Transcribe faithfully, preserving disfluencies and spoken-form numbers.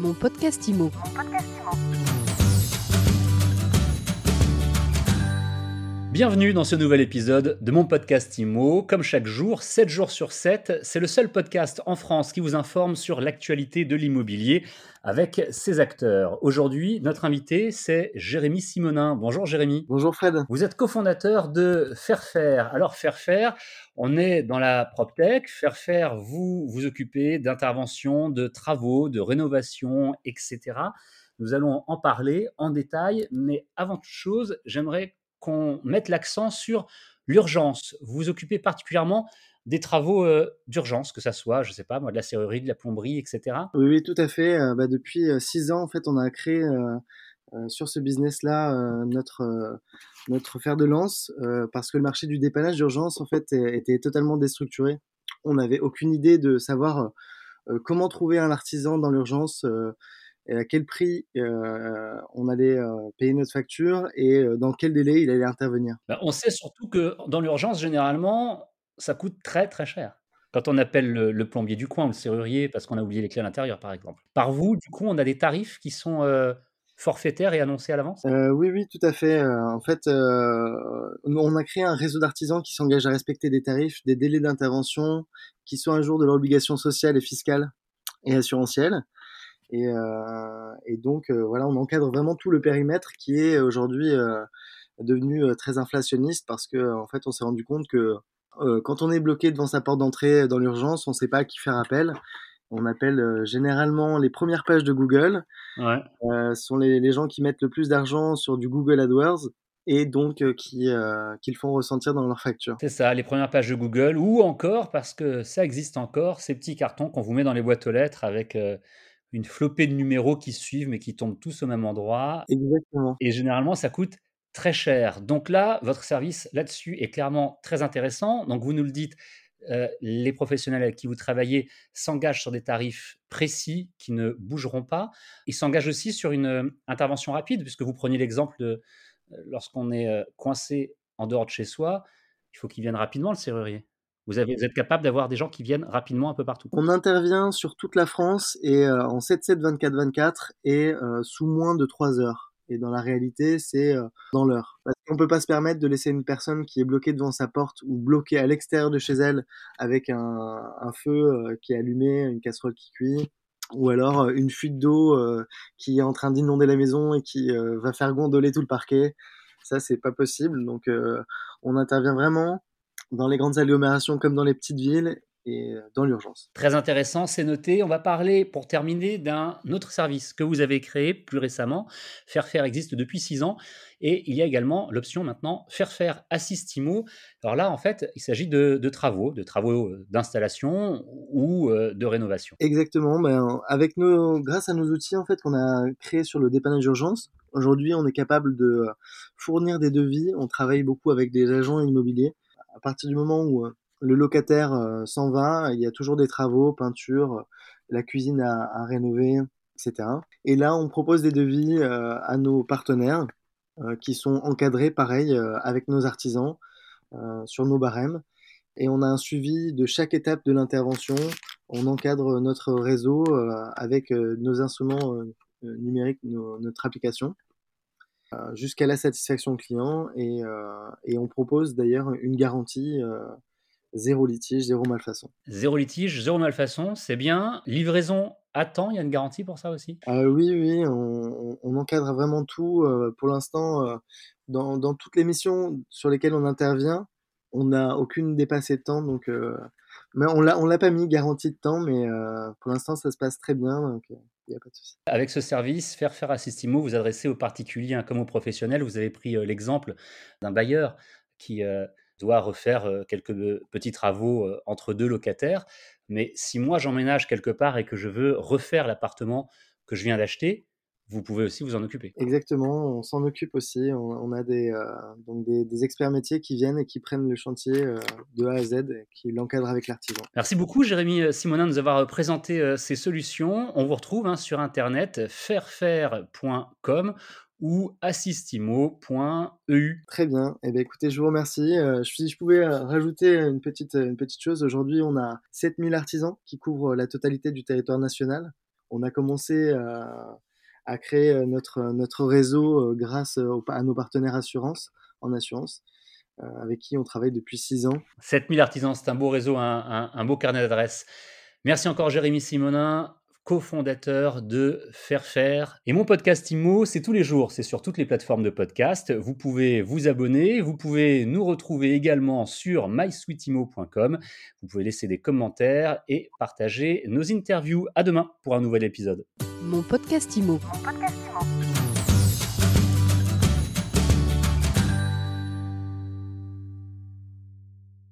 Mon podcast immo. Mon podcast immo. Bienvenue dans ce nouvel épisode de mon podcast immo. Comme chaque jour, sept jours sur sept, c'est le seul podcast en France qui vous informe sur l'actualité de l'immobilier avec ses acteurs. Aujourd'hui, notre invité, c'est Jérémy Simonin. Bonjour Jérémy. Bonjour Fred. Vous êtes cofondateur de Fairfair. Alors Fairfair, on est dans la PropTech. Fairfair, vous vous occupez d'interventions, de travaux, de rénovations, et cetera. Nous allons en parler en détail, mais avant toute chose, j'aimerais qu'on mette l'accent sur l'urgence. Vous vous occupez particulièrement des travaux euh, d'urgence, que ça soit, je sais pas, moi, de la serrurerie, de la plomberie, et cetera. Oui, oui tout à fait. Euh, bah, depuis six ans, en fait, on a créé euh, euh, sur ce business-là euh, notre euh, notre fer de lance euh, parce que le marché du dépannage d'urgence, en fait, était totalement déstructuré. On n'avait aucune idée de savoir euh, comment trouver un artisan dans l'urgence. Euh, Et à quel prix euh, on allait euh, payer notre facture et euh, dans quel délai il allait intervenir. Bah, on sait surtout que dans l'urgence, généralement, ça coûte très très cher. Quand on appelle le, le plombier du coin ou le serrurier parce qu'on a oublié les clés à l'intérieur, par exemple. Par vous, du coup, on a des tarifs qui sont euh, forfaitaires et annoncés à l'avance ? euh, Oui, oui, tout à fait. Euh, en fait, euh, on a créé un réseau d'artisans qui s'engagent à respecter des tarifs, des délais d'intervention, qui sont à jour de leurs obligations sociales et fiscales et assurantielles. Et, euh, et donc euh, voilà, on encadre vraiment tout le périmètre qui est aujourd'hui euh, devenu euh, très inflationniste parce que en fait on s'est rendu compte que euh, quand on est bloqué devant sa porte d'entrée dans l'urgence, on ne sait pas à qui faire appel. On appelle euh, généralement les premières pages de Google. Ouais. Euh, ce sont les, les gens qui mettent le plus d'argent sur du Google AdWords et donc euh, qui, euh, qui le font ressentir dans leur facture. C'est ça, les premières pages de Google ou encore parce que ça existe encore ces petits cartons qu'on vous met dans les boîtes aux lettres avec euh... une flopée de numéros qui suivent, mais qui tombent tous au même endroit. Exactement. Et généralement, ça coûte très cher. Donc là, votre service là-dessus est clairement très intéressant. Donc, vous nous le dites, euh, les professionnels avec qui vous travaillez s'engagent sur des tarifs précis qui ne bougeront pas. Ils s'engagent aussi sur une intervention rapide, puisque vous preniez l'exemple de lorsqu'on est coincé en dehors de chez soi, il faut qu'il vienne rapidement, le serrurier. Vous, avez, vous êtes capable d'avoir des gens qui viennent rapidement un peu partout. On intervient sur toute la France et euh, en sept sept vingt-quatre vingt-quatre et euh, sous moins de trois heures. Et dans la réalité, c'est euh, dans l'heure. Parce qu'on ne peut pas se permettre de laisser une personne qui est bloquée devant sa porte ou bloquée à l'extérieur de chez elle avec un, un feu euh, qui est allumé, une casserole qui cuit ou alors euh, une fuite d'eau euh, qui est en train d'inonder la maison et qui euh, va faire gondoler tout le parquet. Ça, c'est pas possible. Donc, euh, on intervient vraiment dans les grandes agglomérations comme dans les petites villes et dans l'urgence. Très intéressant, c'est noté. On va parler, pour terminer, d'un autre service que vous avez créé plus récemment. Fairfair existe depuis six ans et il y a également l'option maintenant Fairfair Assistimo. Alors là, en fait, il s'agit de, de travaux, de travaux d'installation ou de rénovation. Exactement. Ben, avec nos, grâce à nos outils en fait, qu'on a créés sur le dépannage d'urgence, aujourd'hui, on est capable de fournir des devis. On travaille beaucoup avec des agents immobiliers. À partir du moment où le locataire s'en va, il y a toujours des travaux, peinture, la cuisine à, à rénover, et cetera. Et là, on propose des devis à nos partenaires qui sont encadrés, pareil, avec nos artisans sur nos barèmes. Et on a un suivi de chaque étape de l'intervention. On encadre notre réseau avec nos instruments numériques, notre application. Euh, jusqu'à la satisfaction client et, euh, et on propose d'ailleurs une garantie euh, zéro litige, zéro malfaçon. Zéro litige, zéro malfaçon, c'est bien. Livraison à temps, il y a une garantie pour ça aussi ? euh, Oui, oui, on, on encadre vraiment tout. Euh, pour l'instant, euh, dans, dans toutes les missions sur lesquelles on intervient, on n'a aucune dépassée de temps, donc euh, mais on l'a, on l'a pas mis garantie de temps, mais euh, pour l'instant, ça se passe très bien. Donc, euh, il n'y a pas de souci. Avec ce service, Fairfair Assistimo, vous adressez aux particuliers hein, comme aux professionnels. Vous avez pris euh, l'exemple d'un bailleur qui euh, doit refaire euh, quelques petits travaux euh, entre deux locataires. Mais si moi, j'emménage quelque part et que je veux refaire l'appartement que je viens d'acheter, vous pouvez aussi vous en occuper. Exactement, on s'en occupe aussi. On, on a des, euh, donc des, des experts métiers qui viennent et qui prennent le chantier euh, de A à Z, et qui l'encadrent avec l'artisan. Merci beaucoup Jérémy Simonin de nous avoir présenté euh, ces solutions. On vous retrouve hein, sur internet fairfair point com ou assistimo point e u. Très bien. Eh bien, écoutez, je vous remercie. Euh, si je pouvais euh, rajouter une petite, une petite chose, aujourd'hui on a sept mille artisans qui couvrent la totalité du territoire national. on a commencé à, à créer notre, notre réseau grâce au, à nos partenaires assurance, en assurance, euh, avec qui on travaille depuis six ans. sept mille artisans, c'est un beau réseau, un, un, un beau carnet d'adresses. Merci encore Jérémy Simonin, cofondateur de Fairfair. Et mon podcast Imo, c'est tous les jours, c'est sur toutes les plateformes de podcast. Vous pouvez vous abonner, vous pouvez nous retrouver également sur my sweet imo point com. Vous pouvez laisser des commentaires et partager nos interviews. À demain pour un nouvel épisode. Mon podcast Imo. Mon podcast Imo.